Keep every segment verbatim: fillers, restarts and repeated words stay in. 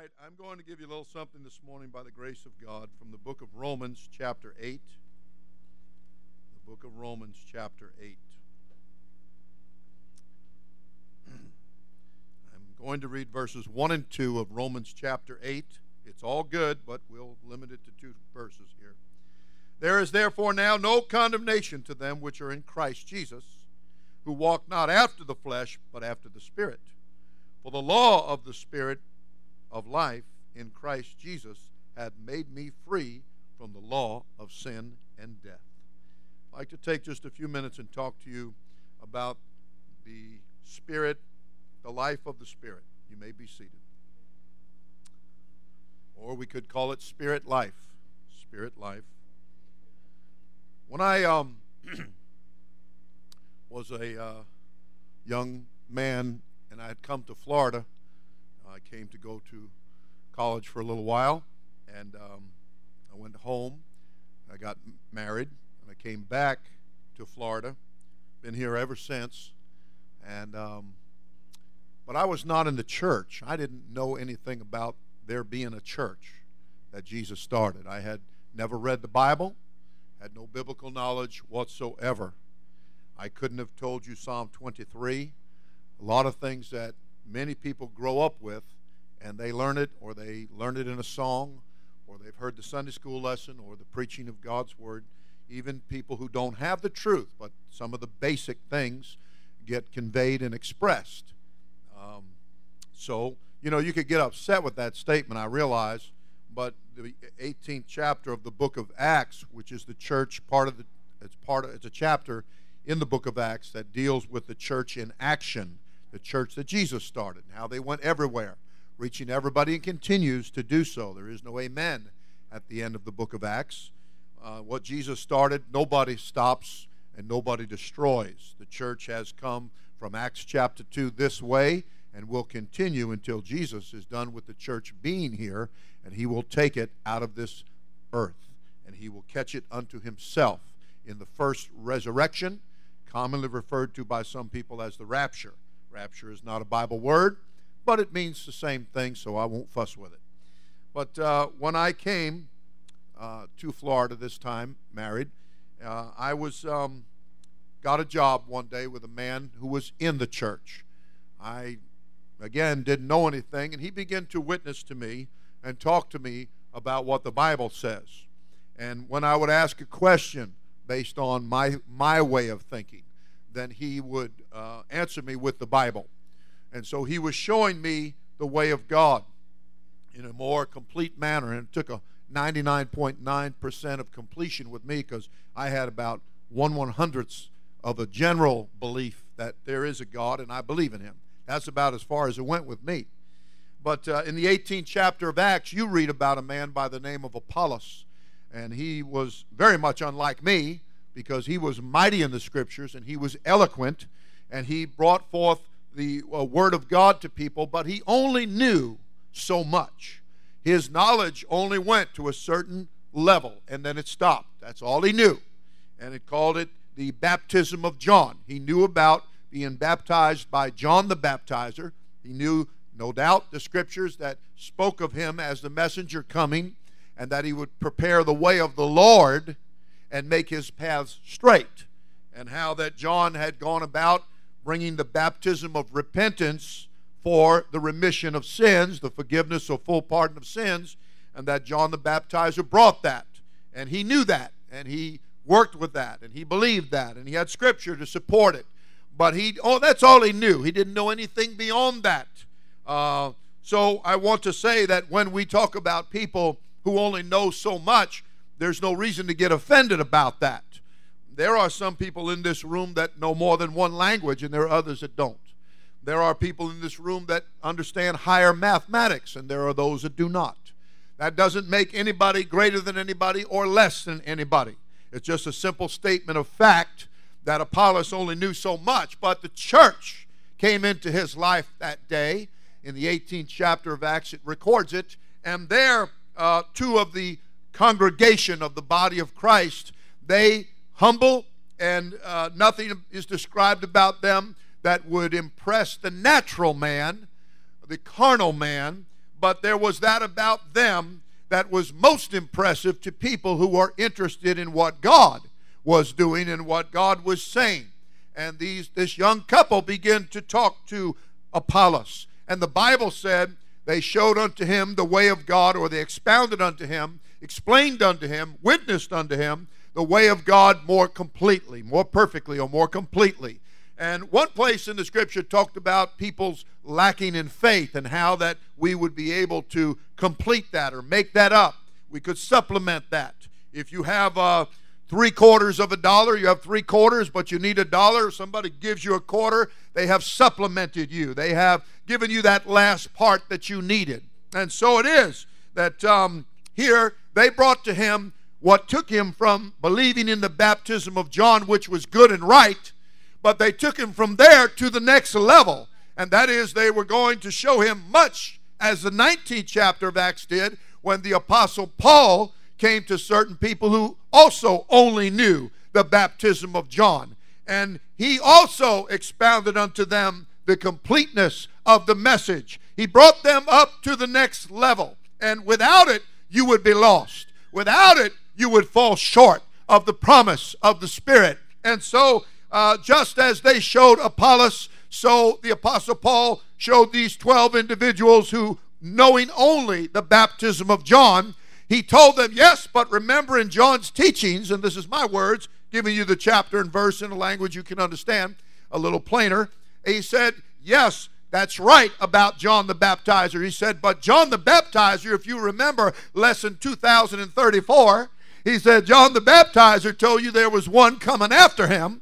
right, I'm going to give you a little something this morning by the grace of God from the book of Romans chapter eight. The book of Romans chapter eight. I'm going to read verses one and two of Romans chapter eight. It's all good, but we'll limit it to two verses here. There is therefore now no condemnation to them which are in Christ Jesus, who walk not after the flesh, but after the Spirit. For the law of the Spirit of life in Christ Jesus had made me free from the law of sin and death. I'd like to take just a few minutes and talk to you about the Spirit, the life of the Spirit. You may be seated. Or we could call it Spirit Life. Spirit Life. When I um, was a uh, young man and I had come to Florida, I came to go to college for a little while, and um, I went home. I got married, and I came back to Florida. Been here ever since. And um, but I was not in the church. I didn't know anything about there being a church that Jesus started. I had never read the Bible. Had no biblical knowledge whatsoever. I couldn't have told you Psalm twenty-three. A lot of things that many people grow up with, and they learn it, or they learn it in a song, or they've heard the Sunday school lesson, or the preaching of God's Word. Even people who don't have the truth, but some of the basic things get conveyed and expressed. Um, so, you know, you could get upset with that statement, I realize, but the eighteenth chapter of the book of Acts, which is the church part of the, it's part of, it's a chapter in the book of Acts that deals with the church in action, the church that Jesus started, and how they went everywhere, reaching everybody, and continues to do so. There is no amen at the end of the book of Acts. Uh, what Jesus started, nobody stops and nobody destroys. The church has come from Acts chapter two this way, and will continue until Jesus is done with the church being here, and he will take it out of this earth, and he will catch it unto himself in the first resurrection, commonly referred to by some people as the rapture. Rapture is not a Bible word, but it means the same thing, so I won't fuss with it. But uh, when I came uh, to Florida this time, married, uh, I was um, got a job one day with a man who was in the church. I again didn't know anything, and he began to witness to me and talk to me about what the Bible says. And when I would ask a question based on my my way of thinking, then he would uh, answer me with the Bible. And so he was showing me the way of God in a more complete manner, and it took a ninety-nine point nine percent of completion with me, because I had about one one-hundredths of a general belief that there is a God and I believe in him. That's about as far as it went with me. But uh, in the eighteenth chapter of Acts, you read about a man by the name of Apollos. And he was very much unlike me, because he was mighty in the Scriptures and he was eloquent. And he brought forth the uh, Word of God to people, but he only knew so much. His knowledge only went to a certain level, and then it stopped. That's all he knew. And it called it the baptism of John. He knew about being baptized by John the Baptizer. He knew, no doubt, the Scriptures that spoke of him as the messenger coming, and that he would prepare the way of the Lord and make his paths straight, and how that John had gone about bringing the baptism of repentance for the remission of sins, the forgiveness or full pardon of sins, and that John the Baptizer brought that. And he knew that, and he worked with that, and he believed that, and he had Scripture to support it. But he, oh, that's all he knew. He didn't know anything beyond that. Uh, so I want to say that when we talk about people who only know so much, there's no reason to get offended about that. There are some people in this room that know more than one language, and there are others that don't. There are people in this room that understand higher mathematics, and there are those that do not. That doesn't make anybody greater than anybody or less than anybody. It's just a simple statement of fact that Apollos only knew so much, but the church came into his life that day. In the eighteenth chapter of Acts, it records it, and there uh, two of the congregation of the body of Christ, they humble, and uh, nothing is described about them that would impress the natural man, the carnal man, but there was that about them that was most impressive to people who are interested in what God was doing and what God was saying. And these this young couple began to talk to Apollos. And the Bible said they showed unto him the way of God, or they expounded unto him, explained unto him, witnessed unto him the way of God more completely, more perfectly, or more completely. And one place in the Scripture talked about people's lacking in faith and how that we would be able to complete that or make that up. We could supplement that. If you have uh, three quarters of a dollar, you have three quarters, but you need a dollar. Somebody gives you a quarter, they have supplemented you. They have given you that last part that you needed. And so it is that um, here they brought to him what took him from believing in the baptism of John, which was good and right, but they took him from there to the next level. And that is, they were going to show him, much as the nineteenth chapter of Acts did, when the Apostle Paul came to certain people who also only knew the baptism of John. And he also expounded unto them the completeness of the message. He brought them up to the next level. And without it, you would be lost. Without it, you would fall short of the promise of the Spirit. And so, Uh, just as they showed Apollos, so the Apostle Paul showed these twelve individuals who, knowing only the baptism of John, he told them, yes, but remember in John's teachings, and this is my words, giving you the chapter and verse in a language you can understand a little plainer, he said, yes, that's right about John the Baptizer. He said, but John the Baptizer, if you remember lesson two thousand thirty-four, he said, John the Baptizer told you there was one coming after him,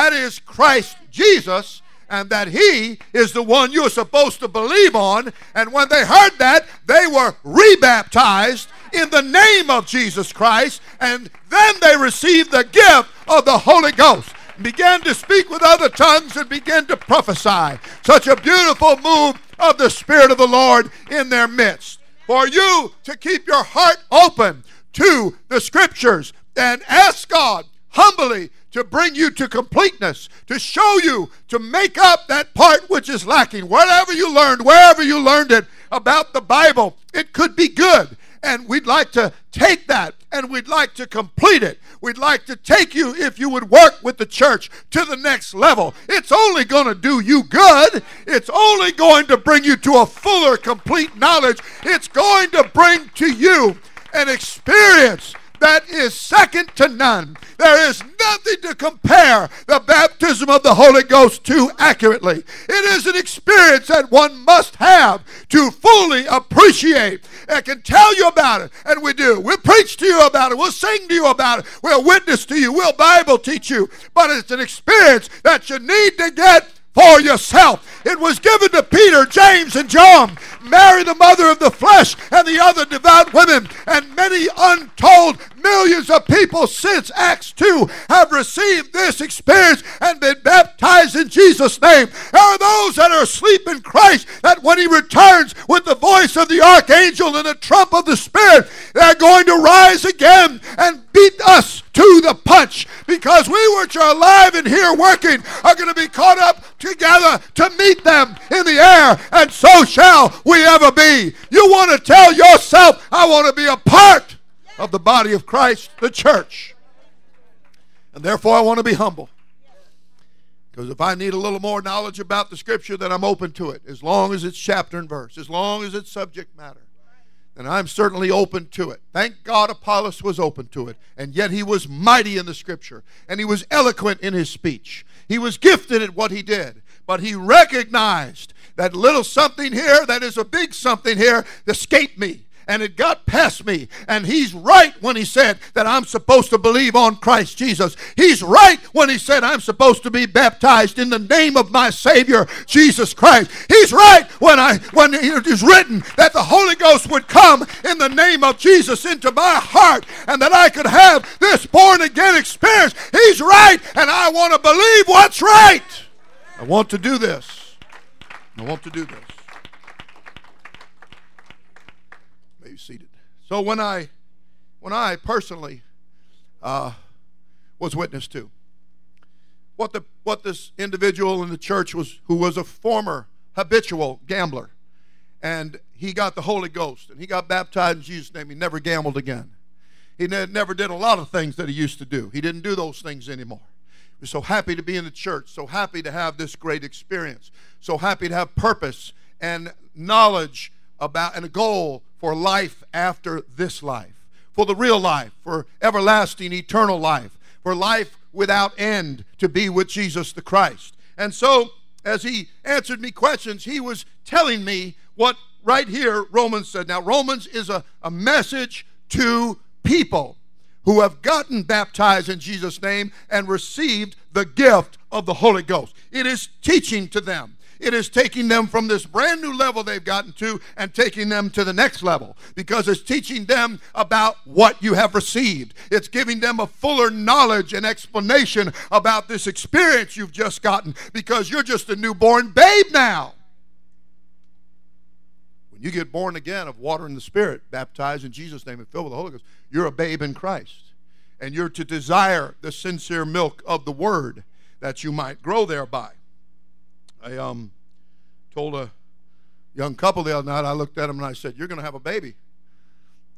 that is Christ Jesus, and that he is the one you're supposed to believe on. And when they heard that, they were rebaptized in the name of Jesus Christ, and then they received the gift of the Holy Ghost, began to speak with other tongues and began to prophesy. Such a beautiful move of the Spirit of the Lord in their midst. For you to keep your heart open to the Scriptures and ask God humbly to bring you to completeness, to show you, to make up that part which is lacking. Whatever you learned, wherever you learned it about the Bible, it could be good. And we'd like to take that and we'd like to complete it. We'd like to take you, if you would work with the church, to the next level. It's only going to do you good. It's only going to bring you to a fuller, complete knowledge. It's going to bring to you an experience that is second to none. There is nothing to compare the baptism of the Holy Ghost to accurately. It is an experience that one must have to fully appreciate. I can tell you about it, and we do. We'll preach to you about it. We'll sing to you about it. We'll witness to you. We'll Bible teach you. But it's an experience that you need to get for yourself. It was given to Peter, James, and John, Mary the mother of the flesh, and the other devout women, and many untold millions of people since Acts two have received this experience and been baptized in Jesus' name. There are those that are asleep in Christ, that when he returns with the voice of the archangel and the trump of the Spirit, they're going to rise again and beat us to the punch, because we which are alive and here working are going to be caught up together to meet them in the air, and so shall we ever be. You want to tell yourself, I want to be a part of the body of Christ, the church, and therefore I want to be humble, because if I need a little more knowledge about the Scripture, then I'm open to it, as long as it's chapter and verse, as long as it's subject matter. And I'm certainly open to it. Thank God Apollos was open to it. And yet he was mighty in the Scripture. And he was eloquent in his speech. He was gifted at what he did. But he recognized that little something here, that is a big something here, escaped me. And it got past me. And he's right when he said that I'm supposed to believe on Christ Jesus. He's right when he said I'm supposed to be baptized in the name of my Savior, Jesus Christ. He's right when I when it is written that the Holy Ghost would come in the name of Jesus into my heart, and that I could have this born-again experience. He's right, and I want to believe what's right. I want to do this. I want to do this. Seated. So when I when I personally uh, was witness to what the what this individual in the church was, who was a former habitual gambler, and he got the Holy Ghost, and he got baptized in Jesus' name. He never gambled again. He ne- never did a lot of things that he used to do. He didn't do those things anymore. We're so happy to be in the church, so happy to have this great experience, so happy to have purpose and knowledge about and a goal for life after this life, for the real life, for everlasting, eternal life, for life without end, to be with Jesus the Christ. And so, as he answered me questions, he was telling me what right here Romans said. Now, Romans is a, a message to people who have gotten baptized in Jesus' name and received the gift of the Holy Ghost. It is teaching to them. It is taking them from this brand new level they've gotten to and taking them to the next level, because it's teaching them about what you have received. It's giving them a fuller knowledge and explanation about this experience you've just gotten, because you're just a newborn babe now. When you get born again of water and the Spirit, baptized in Jesus' name and filled with the Holy Ghost, you're a babe in Christ, and you're to desire the sincere milk of the Word, that you might grow thereby. I um, told a young couple the other night, I looked at them and I said, "You're going to have a baby."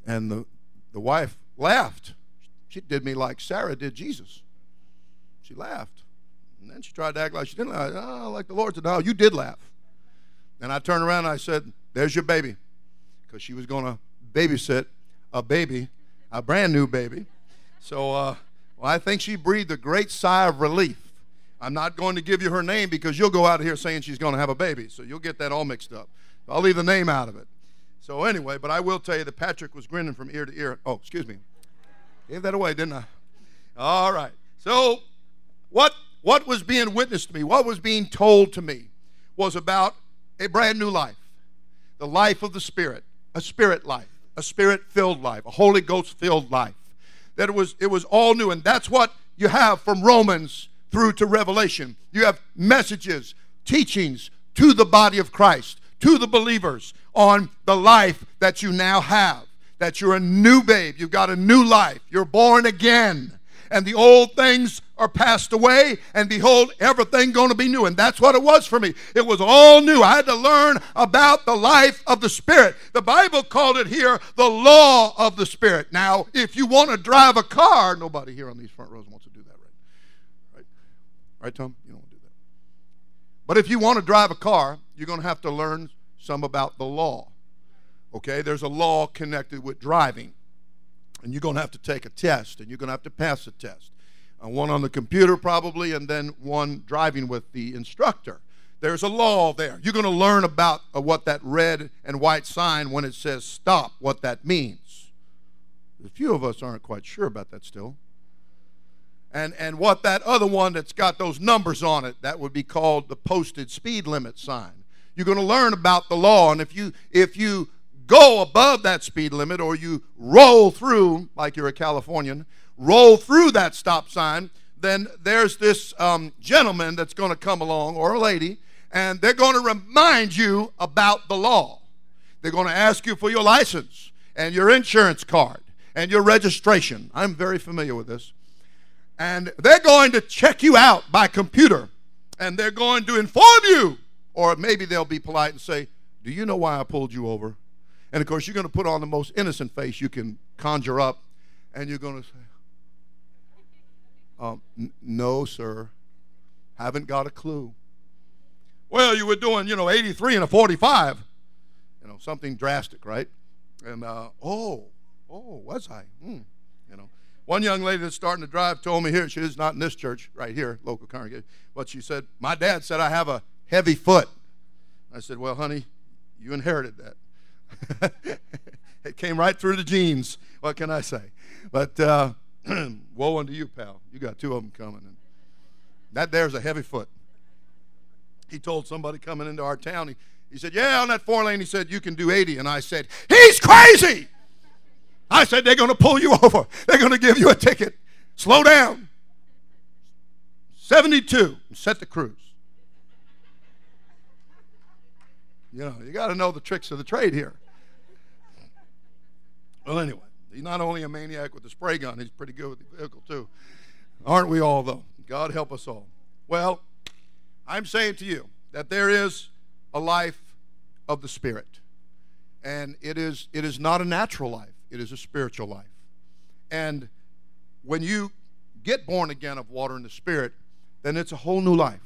And the, the wife laughed. She did me like Sarah did Jesus. She laughed. And then she tried to act like she didn't laugh. "Oh, like the Lord said." "No, you did laugh." And I turned around and I said, "There's your baby." Because she was going to babysit a baby, a brand new baby. So uh, well, I think she breathed a great sigh of relief. I'm not going to give you her name, because you'll go out of here saying she's going to have a baby. So you'll get that all mixed up. I'll leave the name out of it. So anyway, but I will tell you that Patrick was grinning from ear to ear. Oh, excuse me. Gave that away, didn't I? All right. So what, what was being witnessed to me, what was being told to me, was about a brand new life, the life of the Spirit, a spirit life, a Spirit-filled life, a Holy Ghost-filled life. That it was, it was all new, and that's what you have from Romans through to Revelation. You have messages, teachings to the body of Christ, to the believers, on the life that you now have, that you're a new babe, you've got a new life, you're born again, and the old things are passed away, and behold, everything going to be new. And that's what it was for me. It was all new. I had to learn about the life of the Spirit. The Bible called it here the law of the Spirit. Now, if you want to drive a car, nobody here on these front rows wants to do that. Right, Tom? You don't want to do that. But if you want to drive a car, you're going to have to learn some about the law. Okay? There's a law connected with driving. And you're going to have to take a test, and you're going to have to pass a test. Uh, one on the computer probably, and then one driving with the instructor. There's a law there. You're going to learn about uh, what that red and white sign, when it says stop, what that means. A few of us aren't quite sure about that still. And and what that other one that's got those numbers on it, that would be called the posted speed limit sign. You're going to learn about the law, and if you if you go above that speed limit, or you roll through, like you're a Californian, roll through that stop sign, then there's this um, gentleman that's going to come along, or a lady, and they're going to remind you about the law. They're going to ask you for your license and your insurance card and your registration. I'm very familiar with this. And they're going to check you out by computer, and they're going to inform you. Or maybe they'll be polite and say, "Do you know why I pulled you over?" And, of course, you're going to put on the most innocent face you can conjure up, and you're going to say, um, n- no, sir, haven't got a clue. "Well, you were doing, you know, eighty-three and a forty-five. You know, something drastic, right? And, uh, oh, oh, was I? Hmm, you know. One young lady that's starting to drive told me here, she is not in this church right here, local congregation, but she said, "My dad said I have a heavy foot." I said, "Well, honey, you inherited that." It came right through the genes. What can I say? But uh, woe unto you, pal. You got two of them coming. And that there's a heavy foot. He told somebody coming into our town, he, he said, "Yeah, on that four lane," he said, "you can do eighty. And I said, "He's crazy." I said, "They're going to pull you over. They're going to give you a ticket. Slow down. seventy-two. Set the cruise." You know, you got to know the tricks of the trade here. Well, anyway, he's not only a maniac with the spray gun, he's pretty good with the vehicle, too. Aren't we all, though? God help us all. Well, I'm saying to you that there is a life of the Spirit. And it is, it is not a natural life. It is a spiritual life. And when you get born again of water and the Spirit, then it's a whole new life.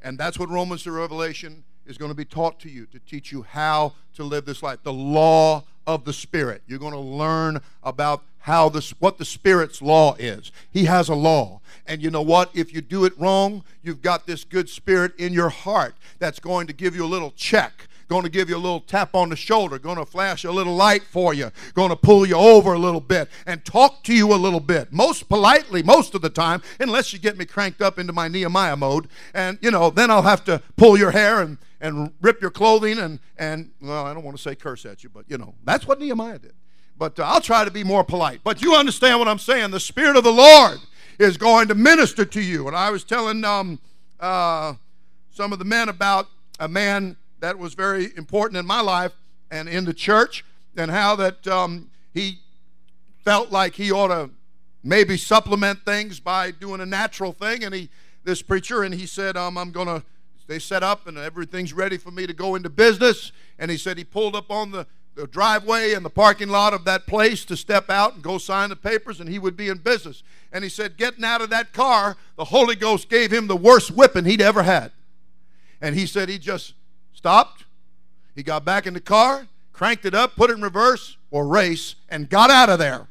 And that's what Romans to Revelation is going to be taught to you, to teach you how to live this life. The law of the Spirit. You're going to learn about how this, what the Spirit's law is. He has a law. And you know what? If you do it wrong, you've got this good Spirit in your heart that's going to give you a little check, going to give you a little tap on the shoulder, going to flash a little light for you, going to pull you over a little bit and talk to you a little bit, most politely most of the time, unless you get me cranked up into my Nehemiah mode. And, you know, then I'll have to pull your hair and, and rip your clothing and, and, well, I don't want to say curse at you, but, you know, that's what Nehemiah did. But uh, I'll try to be more polite. But you understand what I'm saying. The Spirit of the Lord is going to minister to you. And I was telling um, uh, some of the men about a man that was very important in my life and in the church, and how that um, he felt like he ought to maybe supplement things by doing a natural thing. And he, this preacher, and he said, um, I'm going to, they set up and everything's ready for me to go into business. And he said he pulled up on the, the driveway and the parking lot of that place to step out and go sign the papers, and he would be in business. And he said, getting out of that car, the Holy Ghost gave him the worst whipping he'd ever had. And he said he just stopped, he got back in the car, cranked it up, put it in reverse or race, and got out of there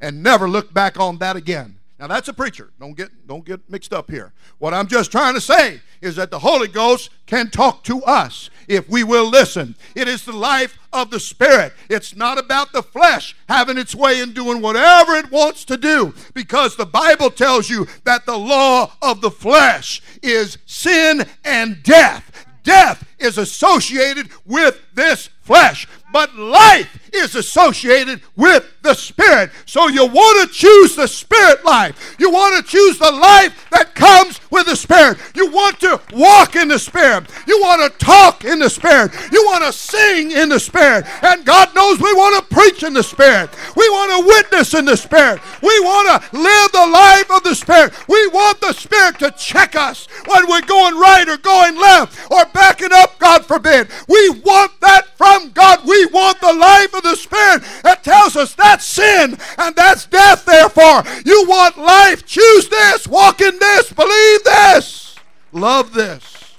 and never looked back on that again. Now, that's a preacher. Don't get, don't get mixed up here. What I'm just trying to say is that the Holy Ghost can talk to us if we will listen. It is the life of the Spirit. It's not about the flesh having its way and doing whatever it wants to do, because the Bible tells you that the law of the flesh is sin and death. Death is associated with this flesh, but life is associated with the Spirit. So you want to choose the Spirit life. You want to choose the life that comes with the Spirit. You want to walk in the Spirit. You want to talk in the Spirit. You want to sing in the Spirit. And God knows we want to preach in the Spirit. We want to witness in the Spirit. We want to live the life of the Spirit. We want the Spirit to check us when we're going right or going left or backing up, God forbid. We want that from God. We want the life of the Spirit that tells us that's sin and that's death. Therefore, you want life. Choose this. Walk in this. Believe this. Love this.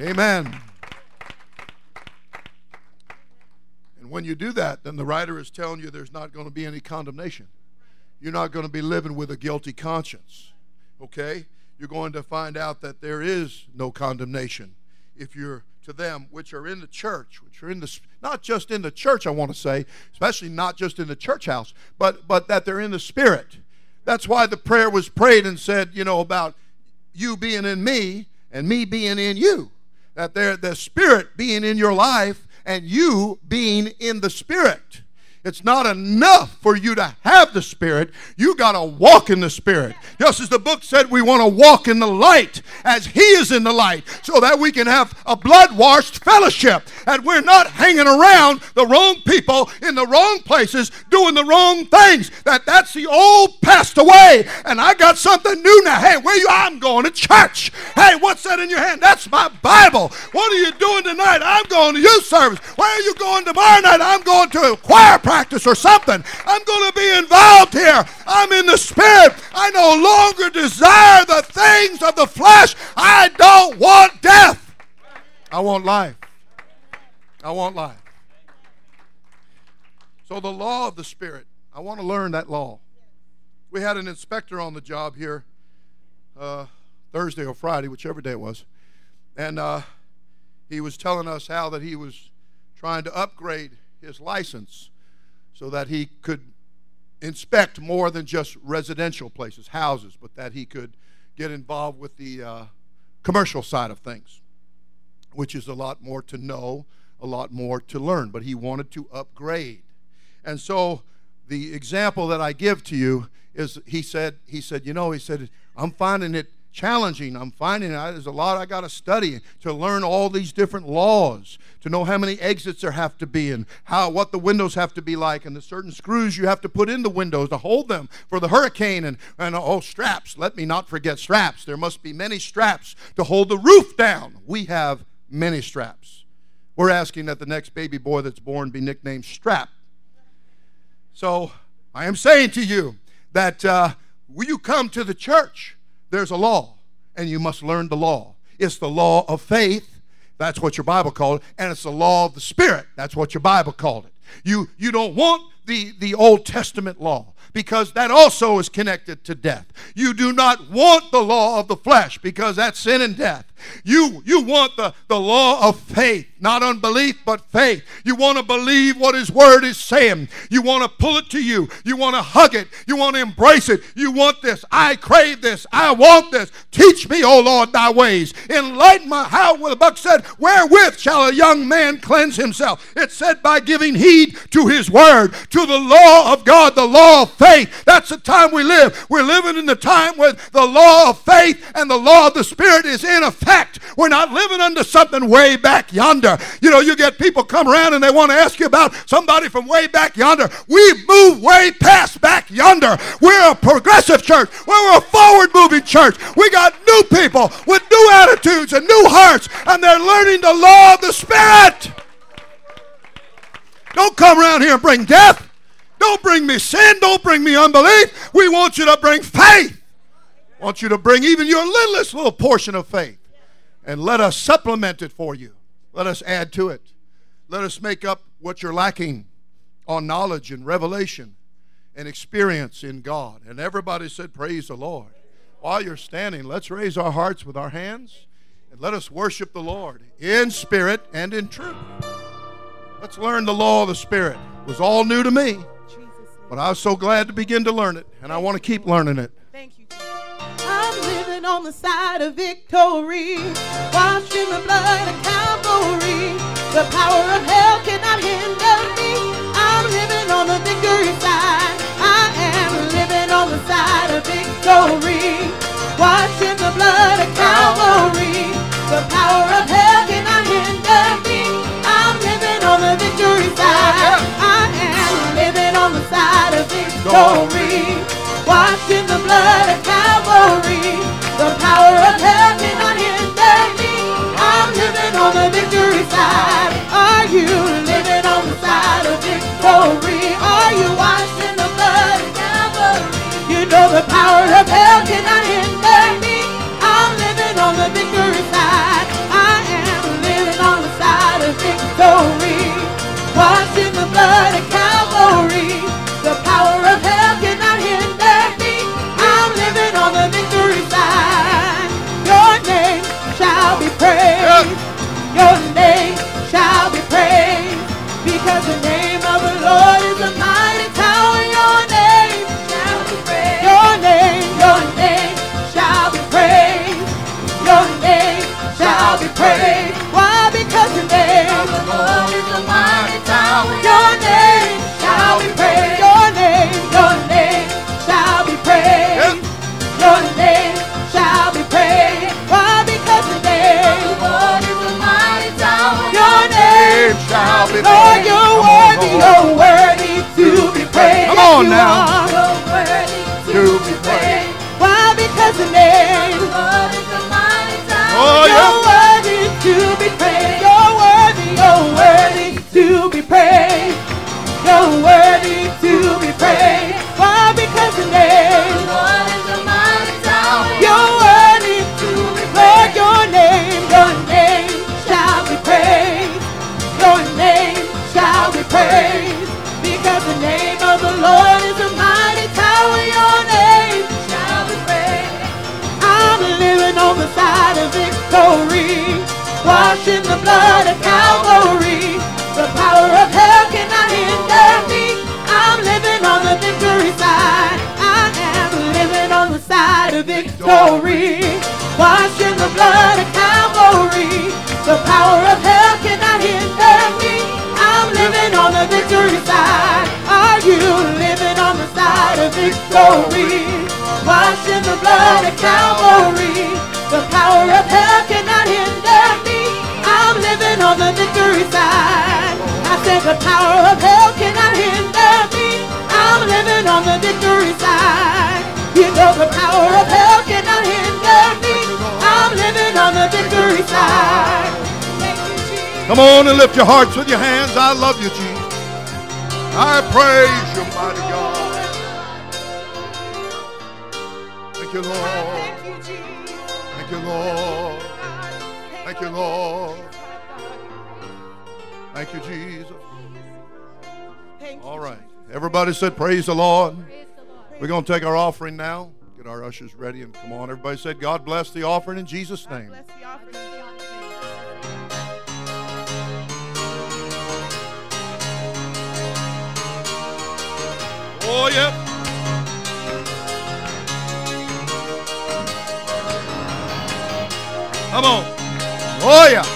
Amen. And when you do that, then the writer is telling you there's not going to be any condemnation. You're not going to be living with a guilty conscience. Okay? You're going to find out that there is no condemnation if you're to them which are in the church, which are in the, not just in the church, I want to say, especially not just in the church house, but but that they're in the Spirit. That's why the prayer was prayed and said, you know, about you being in me and me being in you, that they're the Spirit being in your life and you being in the Spirit. It's not enough for you to have the Spirit. You got to walk in the Spirit. Just as the book said, we want to walk in the light as He is in the light, so that we can have a blood-washed fellowship, and we're not hanging around the wrong people in the wrong places doing the wrong things. That that's the old passed away, and I got something new now. Hey, where you? I'm going to church. Hey, what's that in your hand? That's my Bible. What are you doing tonight? I'm going to youth service. Where are you going tomorrow night? I'm going to a choir practice. practice or something. I'm going to be involved here. I'm in the Spirit. I no longer desire the things of the flesh. I don't want death. I want life. I want life. So the law of the Spirit, I want to learn that law. We had an inspector on the job here uh, Thursday or Friday, whichever day it was, and uh, he was telling us how that he was trying to upgrade his license so that he could inspect more than just residential places, houses, but that he could get involved with the uh, commercial side of things, which is a lot more to know, a lot more to learn. But he wanted to upgrade. And so the example that I give to you is he said, he said, you know, he said, I'm finding it challenging. I'm finding out there's a lot I got to study to learn all these different laws, to know how many exits there have to be and how what the windows have to be like, and the certain screws you have to put in the windows to hold them for the hurricane, and, and oh, straps. Let me not forget straps. There must be many straps to hold the roof down. We have many straps. We're asking that the next baby boy that's born be nicknamed Strap. So I am saying to you that uh, when you come to the church, there's a law, and you must learn the law. It's the law of faith. That's what your Bible called it. And it's the law of the Spirit. That's what your Bible called it. You, you don't want the, the Old Testament law, because that also is connected to death. You do not want the law of the flesh, because that's sin and death. You, you want the, the law of faith, not unbelief, but faith. You want to believe what His Word is saying. You want to pull it to you. You want to hug it. You want to embrace it. You want this. I crave this. I want this. Teach me, O Lord, thy ways. Enlighten my how. Well, the book said, wherewith shall a young man cleanse himself? It said by giving heed to His Word, to the law of God, the law of faith. That's the time we live. We're living in the time where the law of faith and the law of the Spirit is in effect. We're not living under something way back yonder. You know, you get people come around and they want to ask you about somebody from way back yonder. We've moved way past back yonder. We're a progressive church. We're a forward-moving church. We got new people with new attitudes and new hearts, and they're learning the law of the Spirit. Don't come around here and bring death. Don't bring me sin. Don't bring me unbelief. We want you to bring faith. We want you to bring even your littlest little portion of faith. And let us supplement it for you. Let us add to it. Let us make up what you're lacking on knowledge and revelation and experience in God. And everybody said, praise the Lord. While you're standing, let's raise our hearts with our hands and let us worship the Lord in spirit and in truth. Let's learn the law of the Spirit. It was all new to me. But I was so glad to begin to learn it, and I want to keep learning it. Thank you. I'm living on the side of victory, washed in the blood of Calvary. The power of hell cannot hinder me. I'm living on the victory side. I am living on the side of victory, washed in the blood of Calvary. The power of hell cannot hinder me. I'm living on the victory side. I am living on the side of victory, washed in the blood of Calvary. The power of hell cannot hinder me. I'm living on the victory side. Are you living on the side of victory? Are you washed in the blood of Calvary? You know the power of hell cannot hinder me. I'm living on the victory side. I am living on the side of victory, washed in the blood of Calvary. The power of hell cannot hinder me. I'm living on the victory side. Your name shall be praised. Your name shall be praised. Because the name of the Lord is a mighty tower. Your name shall be praised. Your name, your name shall be praised. Your name shall be praised. Why? Because the name of the Lord is a mighty tower. Your name shall be praised. Your name, your name shall be praised. Your name shall be praised. Why? Because the name of the Lord is a mighty tower. Your name shall be praised. Lord, you're worthy, you're worthy to be praised. Come on now. You're worthy to be praised. Why? Because the name of the Lord is a mighty tower. You're worthy to be praised. You're worthy, you're worthy to be praised. You're worthy to be praised. Why? Because the name of the Lord is a mighty tower. You're worthy to be praised. Your name, your name shall be praised. Your name shall be praised. Because the name of the Lord is a mighty tower. Your name shall be praised. I'm living on the side of victory, washed in the blood of Calvary. The power of hell cannot hinder me. I'm living on the victory side. I am living on the side of victory, washed in the blood of Calvary. The power of hell cannot hinder me. I'm living on the victory side. Are you living on the side of victory, washed in the blood of Calvary? The power of hell cannot hinder me. I'm living on the victory side. I said the power of hell cannot hinder me. I'm living on the victory side. You know the power of hell cannot hinder me. I'm living on the victory side. Thank you, Jesus. Come on and lift your hearts with your hands. I love you, Jesus. I praise you, mighty God. Thank you, Lord. Thank you, Lord. Thank you, Lord. Thank you, Jesus. All right. Everybody said, praise the Lord. We're going to take our offering now. Get our ushers ready and come on. Everybody said, God bless the offering in Jesus' name. God bless the offering in Jesus' name. Oh, yeah. Come on. Oh, yeah.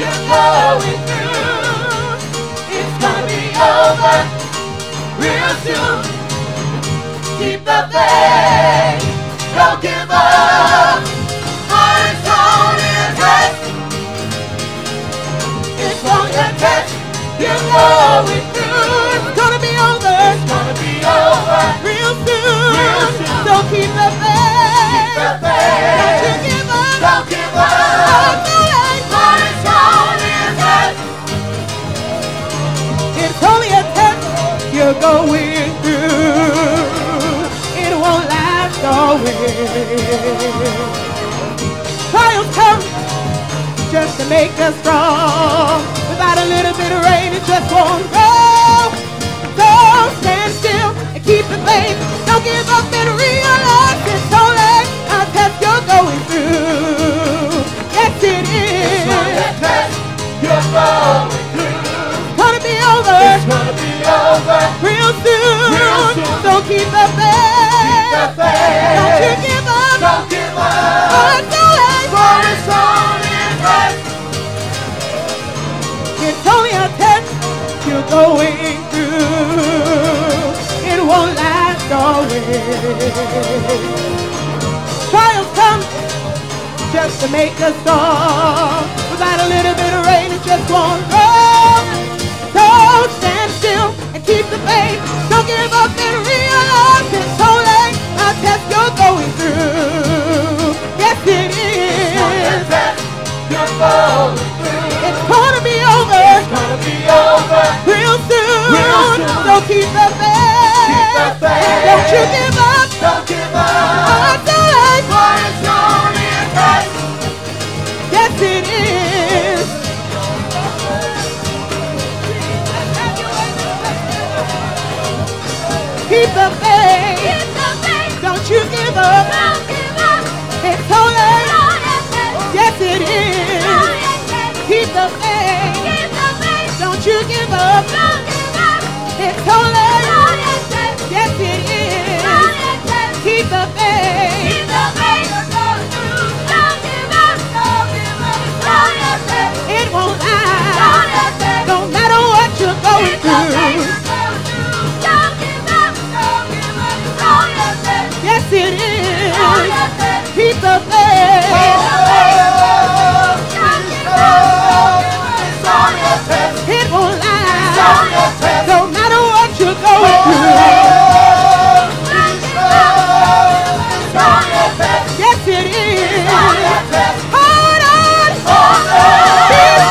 You're going through, it's gonna be over real soon. Keep the faith, don't give up. Heart, soul, and rest. It's gonna catch you going through. It's gonna be over. It's gonna be over real soon. Real soon. So keep the faith. Keep the faith. Don't you give up. Don't give up. Oh, no. Going through, it won't last always. Trials come just to make us strong. Without a little bit of rain, it just won't grow. Don't stand still and keep the faith. Don't give up and realize it's only a test you're going through. Yes, it is. It's not a test you're going through. It's gonna be over. It's gonna be over. Real soon. Real soon, so keep the faith. Keep the faith. Don't you give up. Don't give up. For it's only, for it's only a test. It's only a test you're going through. It won't last always. Trials come just to make us strong. Without a little bit of rain, it just won't grow. Don't stand still and keep the faith. Don't give up and realize it's so late. A test you're going through. Yes, it is. It's a test you're going through. It's gonna be over. It's gonna be over. Real soon. Real soon. So keep the faith. Keep the faith. Don't you give up. Don't give up. Oh, it's so late. For it's only a test. Yes, it is. Keep the faith. Keep the faith. Don't you give up. Don't give up. It's holy. Yes, it is. Keep the faith. Keep the faith. Don't you give up. Don't give up. It's holy. Yes, it is. Keep the faith. Keep the faith. Don't give up. Don't give up. It won't last. No matter what you're going through. Yes, it is. Keep the faith. It won't last. No matter what you're going through. Yes, it is. Hold on. Be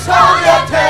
strong. Yes, it is.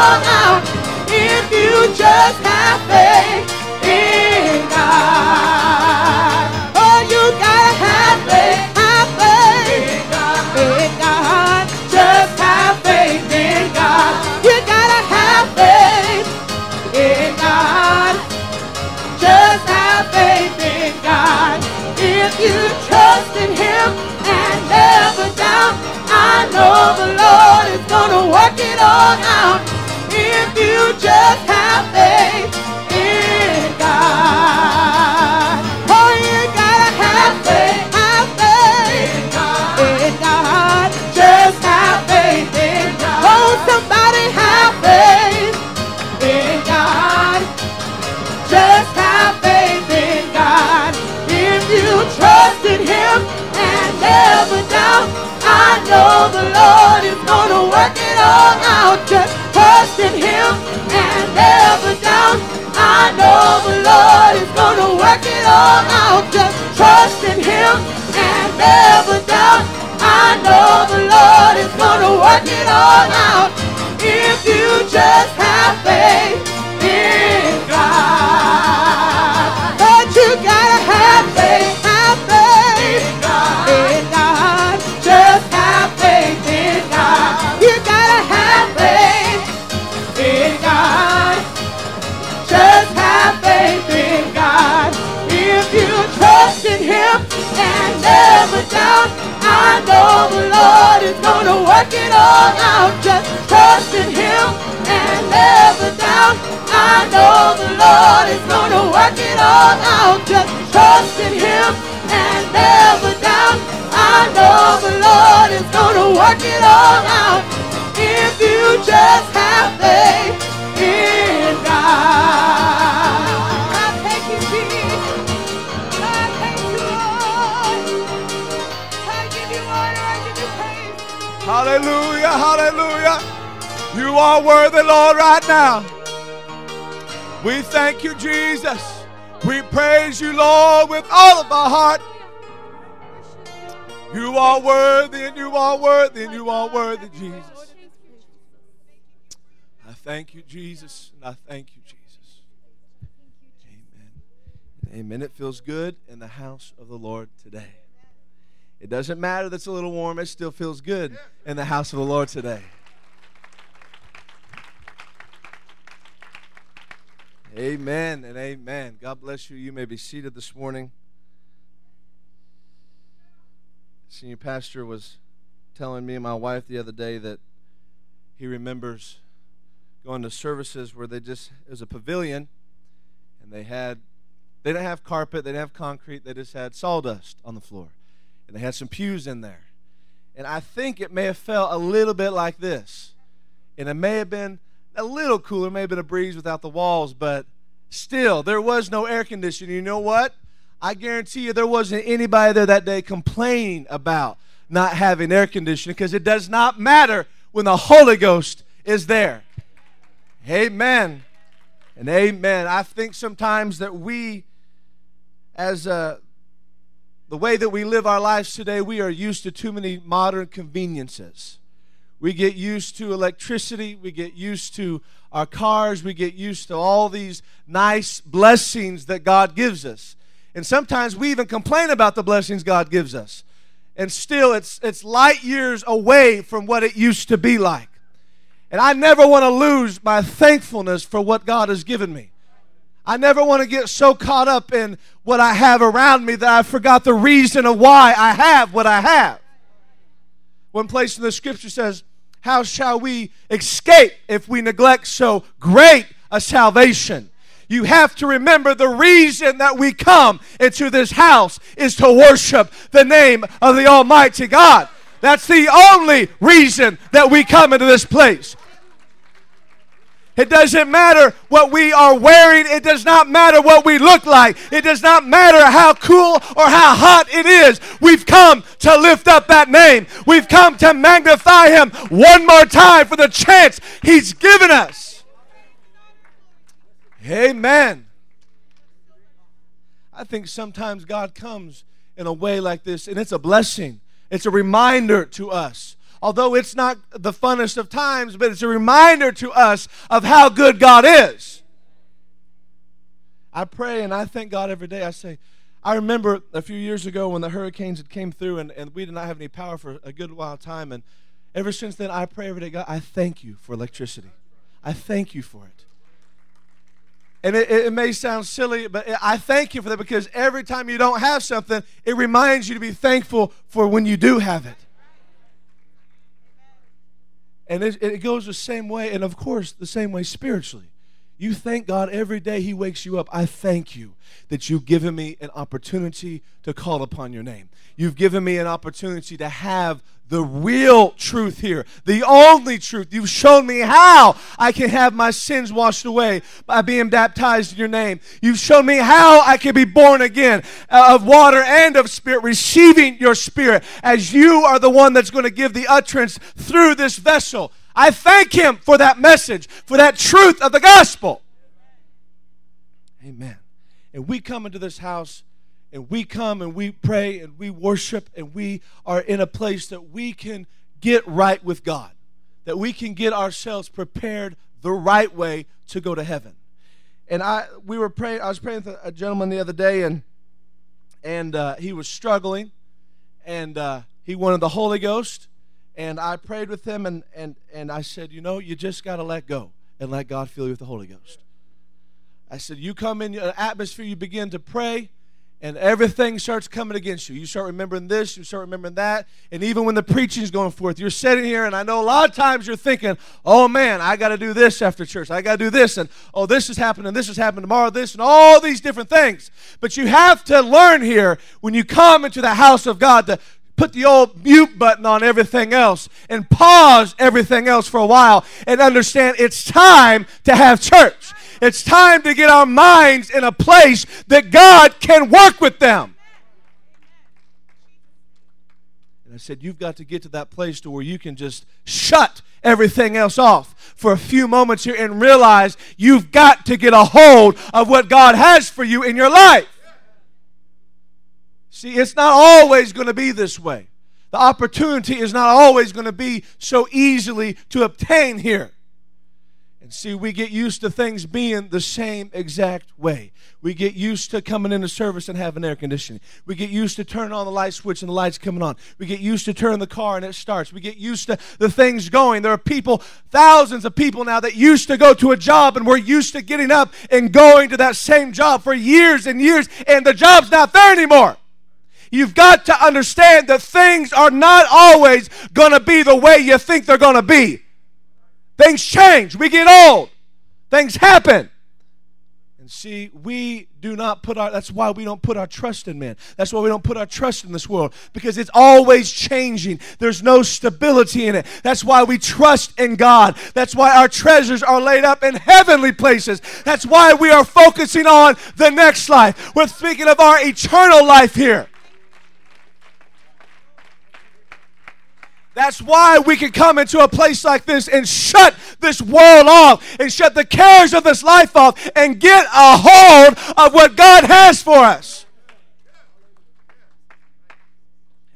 come out if you just have faith in God. Oh, you gotta have faith, have faith in God. In God. Just have faith in God. You gotta have faith in God. Just have faith in God. If you trust in Him and never doubt, I know the Lord is gonna work it all out if you just have faith in God. Oh, you gotta have faith, have faith in God. In God. Just have faith in God. Oh, somebody have faith in God. Just have faith in God. If you trust in Him and never doubt, I know the Lord is gonna work it all out. Just trust in Him and never doubt. I know the Lord is gonna work it all out. Just trust in Him and never doubt. I know the Lord is gonna work it all out if you just have faith in God. But you gotta have faith, have faith in God. In God. Just have faith in God. You gotta have faith in God. Just have faith in God. If you trust in Him and never doubt, I know the Lord is gonna work it all out. Just trust in Him and never doubt. I know the Lord is gonna work it all out. Just trust in Him and never doubt. I know the Lord is gonna work it all out if you just have faith in God. I thank you, Jesus. I thank you, Lord. I give you honor. I give you praise. Hallelujah, hallelujah. You are worthy, Lord, right now. We thank you, Jesus. We praise you, Lord, with all of our heart. You are worthy, and you are worthy, and you are worthy, Jesus. I thank you, Jesus, and I thank you, Jesus. Amen. Amen. It feels good in the house of the Lord today. It doesn't matter that it's a little warm. It still feels good in the house of the Lord today. Amen and amen. God bless you. You may be seated this morning. Senior pastor was telling me and my wife the other day that he remembers going to services where they just, it was a pavilion, and they had, they didn't have carpet, they didn't have concrete, they just had sawdust on the floor, and they had some pews in there. And I think it may have felt a little bit like this, and it may have been a little cooler, it may have been a breeze without the walls, but still, there was no air conditioning. You know what? I guarantee you there wasn't anybody there that day complaining about not having air conditioning, because it does not matter when the Holy Ghost is there. Amen and amen. I think sometimes that we, as uh, the way that we live our lives today, we are used to too many modern conveniences. We get used to electricity. We get used to our cars. We get used to all these nice blessings that God gives us. And sometimes we even complain about the blessings God gives us. And still, it's it's light years away from what it used to be like. And I never want to lose my thankfulness for what God has given me. I never want to get so caught up in what I have around me that I forgot the reason of why I have what I have. One place in the scripture says, "How shall we escape if we neglect so great a salvation?" You have to remember the reason that we come into this house is to worship the name of the Almighty God. That's the only reason that we come into this place. It doesn't matter what we are wearing. It does not matter what we look like. It does not matter how cool or how hot it is. We've come to lift up that name. We've come to magnify Him one more time for the chance He's given us. Amen. I think sometimes God comes in a way like this, and it's a blessing. It's a reminder to us although it's not the funnest of times, but it's a reminder to us of how good God is. I pray and I thank God every day. I say, I remember a few years ago when the hurricanes had came through and, and we did not have any power for a good while time. And ever since then, I pray every day, God, I thank you for electricity. I thank you for it. And it, it may sound silly, but I thank you for that, because every time you don't have something, it reminds you to be thankful for when you do have it. And it, it goes the same way, and of course, the same way spiritually. You thank God every day He wakes you up. I thank you that you've given me an opportunity to call upon your name. You've given me an opportunity to have the real truth here, the only truth. You've shown me how I can have my sins washed away by being baptized in your name. You've shown me how I can be born again uh, of water and of spirit, receiving your spirit, as you are the one that's going to give the utterance through this vessel. I thank Him for that message, for that truth of the gospel. Amen. And we come into this house, and we come and we pray and we worship, and we are in a place that we can get right with God, that we can get ourselves prepared the right way to go to heaven. And I we were praying. I was praying with a gentleman the other day, and and uh, he was struggling, and uh, he wanted the Holy Ghost. And I prayed with him, and and and I said, you know, you just got to let go and let God fill you with the Holy Ghost. I said, you come in an atmosphere, you begin to pray, and everything starts coming against you. You start remembering this, you start remembering that, and even when the preaching's going forth, you're sitting here, and I know a lot of times you're thinking, oh man, I got to do this after church. I got to do this, and oh, this is happening, this is happening tomorrow, this, and all these different things. But you have to learn here when you come into the house of God to put the old mute button on everything else and pause everything else for a while and understand it's time to have church. It's time to get our minds in a place that God can work with them. And I said, you've got to get to that place to where you can just shut everything else off for a few moments here and realize you've got to get a hold of what God has for you in your life. See, it's not always going to be this way. The opportunity is not always going to be so easily to obtain here. And see, we get used to things being the same exact way. We get used to coming into service and having air conditioning. We get used to turning on the light switch and the light's coming on. We get used to turning the car and it starts. We get used to the things going. There are people, thousands of people now that used to go to a job and were used to getting up and going to that same job for years and years, and the job's not there anymore. You've got to understand that things are not always going to be the way you think they're going to be. Things change. We get old. Things happen. And see, we do not put our, that's why we don't put our trust in men. That's why we don't put our trust in this world, because it's always changing. There's no stability in it. That's why we trust in God. That's why our treasures are laid up in heavenly places. That's why we are focusing on the next life. We're speaking of our eternal life here. That's why we can come into a place like this and shut this world off and shut the cares of this life off and get a hold of what God has for us.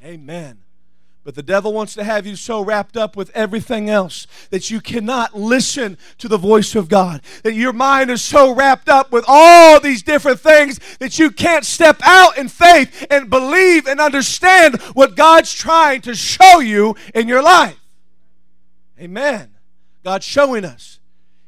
Amen. But the devil wants to have you so wrapped up with everything else that you cannot listen to the voice of God, that your mind is so wrapped up with all these different things that you can't step out in faith and believe and understand what God's trying to show you in your life. Amen. God's showing us.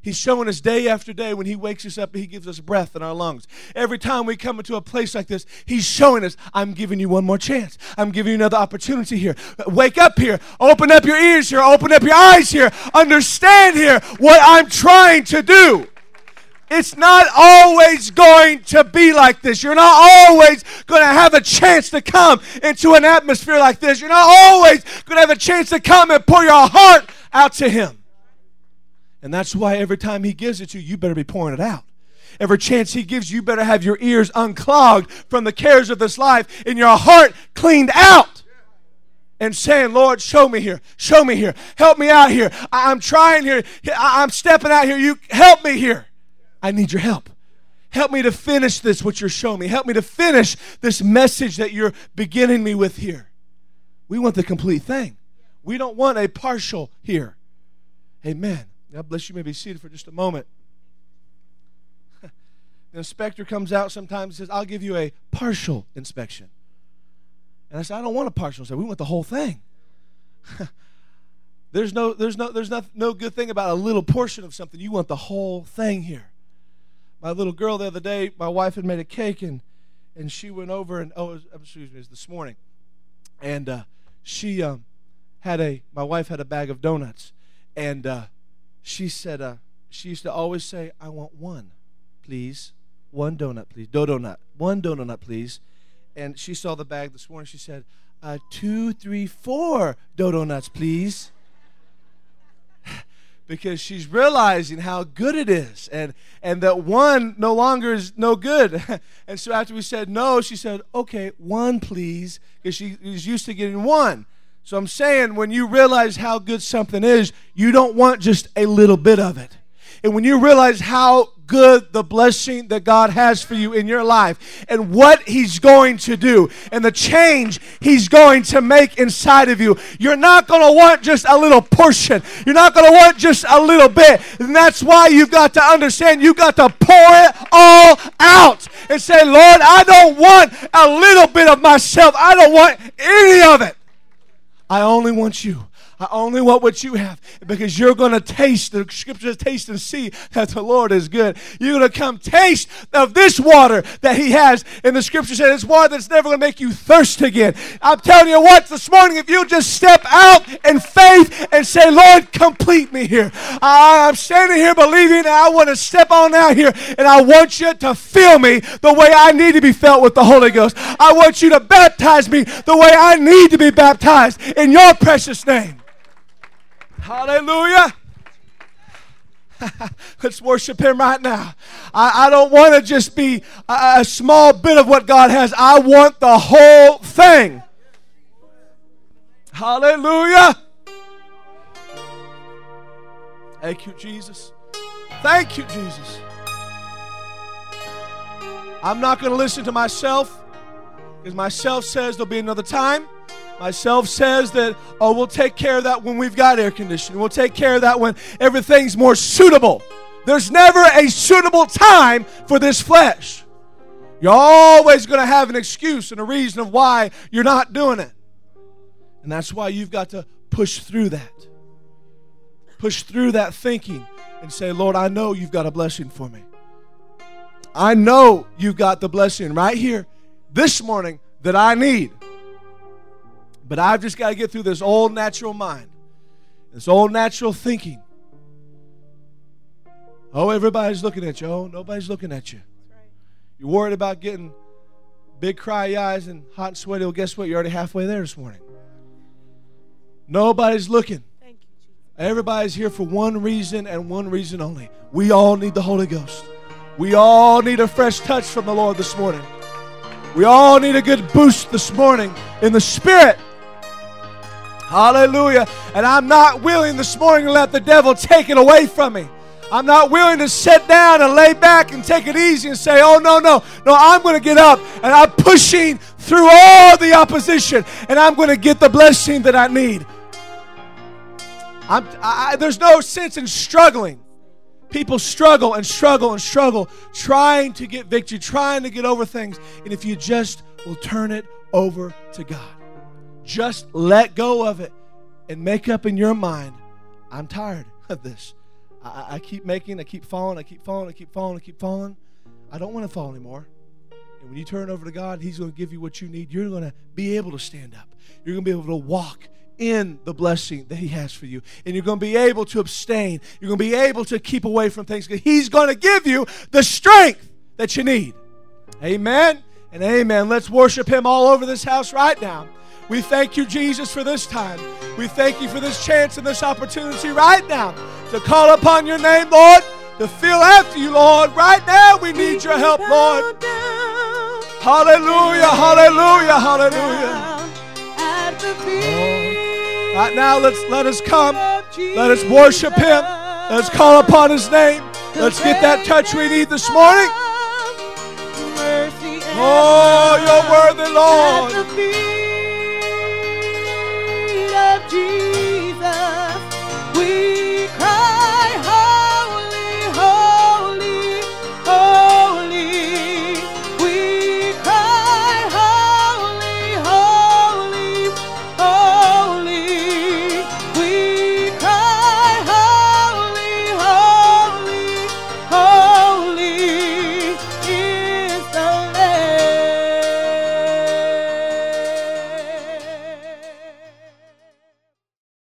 He's showing us day after day when He wakes us up and He gives us breath in our lungs. Every time we come into a place like this, He's showing us, I'm giving you one more chance. I'm giving you another opportunity here. Wake up here. Open up your ears here. Open up your eyes here. Understand here what I'm trying to do. It's not always going to be like this. You're not always going to have a chance to come into an atmosphere like this. You're not always going to have a chance to come and pour your heart out to Him. And that's why every time He gives it to you, you better be pouring it out. Every chance He gives you, you better have your ears unclogged from the cares of this life and your heart cleaned out and saying, Lord, show me here. Show me here. Help me out here. I- I'm trying here. I- I'm stepping out here. You help me here. I need your help. Help me to finish this, what you're showing me. Help me to finish this message that you're beginning me with here. We want the complete thing. We don't want a partial here. Amen. God bless you. You may be seated for just a moment. The inspector comes out sometimes and says, I'll give you a partial inspection. And I said, I don't want a partial inspection. We want the whole thing. There's no, there's no, there's not, no good thing about a little portion of something. You want the whole thing here. My little girl the other day, my wife had made a cake, and and she went over and oh, excuse me, it was this morning, and uh, she um, had a my wife had a bag of donuts, and uh, she said uh, she used to always say, I want one, please, one donut, please, do donut, one donut, please, and she saw the bag this morning. She said, uh, two, three, four donuts, please. Because she's realizing how good it is, and, and that one no longer is no good. And so after we said no, she said, okay, one please, because she is used to getting one. So I'm saying, when you realize how good something is, you don't want just a little bit of it. And when you realize how good the blessing that God has for you in your life, and what He's going to do, and the change He's going to make inside of you, you're not going to want just a little portion. You're not going to want just a little bit. And that's why you've got to understand, you've got to pour it all out and say, Lord, I don't want a little bit of myself. I don't want any of it. I only want You. I only want what You have, because you're going to taste, the scriptures taste and see that the Lord is good. You're going to come taste of this water that He has. And the scripture said it's water that's never going to make you thirst again. I'm telling you what, this morning, if you just step out in faith and say, Lord, complete me here. I, I'm standing here believing that I want to step on out here, and I want You to fill me the way I need to be filled with the Holy Ghost. I want You to baptize me the way I need to be baptized in Your precious name. Hallelujah. Let's worship Him right now. I, I don't want to just be a, a small bit of what God has. I want the whole thing. Hallelujah. Thank You, Jesus. Thank You, Jesus. I'm not going to listen to myself, because myself says there'll be another time. Myself says that, oh, we'll take care of that when we've got air conditioning. We'll take care of that when everything's more suitable. There's never a suitable time for this flesh. You're always going to have an excuse and a reason of why you're not doing it. And that's why you've got to push through that. Push through that thinking and say, Lord, I know You've got a blessing for me. I know You've got the blessing right here this morning that I need. But I've just got to get through this old natural mind, this old natural thinking. Oh, everybody's looking at you. Oh, nobody's looking at you. You're worried about getting big cry eyes and hot and sweaty. Well, guess what? You're already halfway there this morning. Nobody's looking. Everybody's here for one reason and one reason only. We all need the Holy Ghost. We all need a fresh touch from the Lord this morning. We all need a good boost this morning in the Spirit. Hallelujah. And I'm not willing this morning to let the devil take it away from me. I'm not willing to sit down and lay back and take it easy and say, oh, no, no. No, I'm going to get up, and I'm pushing through all the opposition, and I'm going to get the blessing that I need. I'm, I, there's no sense in struggling. People struggle and struggle and struggle, trying to get victory, trying to get over things. And if you just will turn it over to God, just let go of it and make up in your mind, I'm tired of this. I, I keep making, I keep falling, I keep falling, I keep falling, I keep falling. I don't want to fall anymore. And when you turn it over to God, He's going to give you what you need. You're going to be able to stand up. You're going to be able to walk in the blessing that He has for you. And you're going to be able to abstain. You're going to be able to keep away from things. He's going to give you the strength that you need. Amen and amen. Let's worship Him all over this house right now. We thank You, Jesus, for this time. We thank You for this chance and this opportunity right now to call upon Your name, Lord, to feel after You, Lord. Right now, we need Your help, Lord. Hallelujah, hallelujah, hallelujah. Right now, let's let us come. Let us worship Him. Let us call upon His name. Let's get that touch we need this morning. Oh, You're worthy, Lord.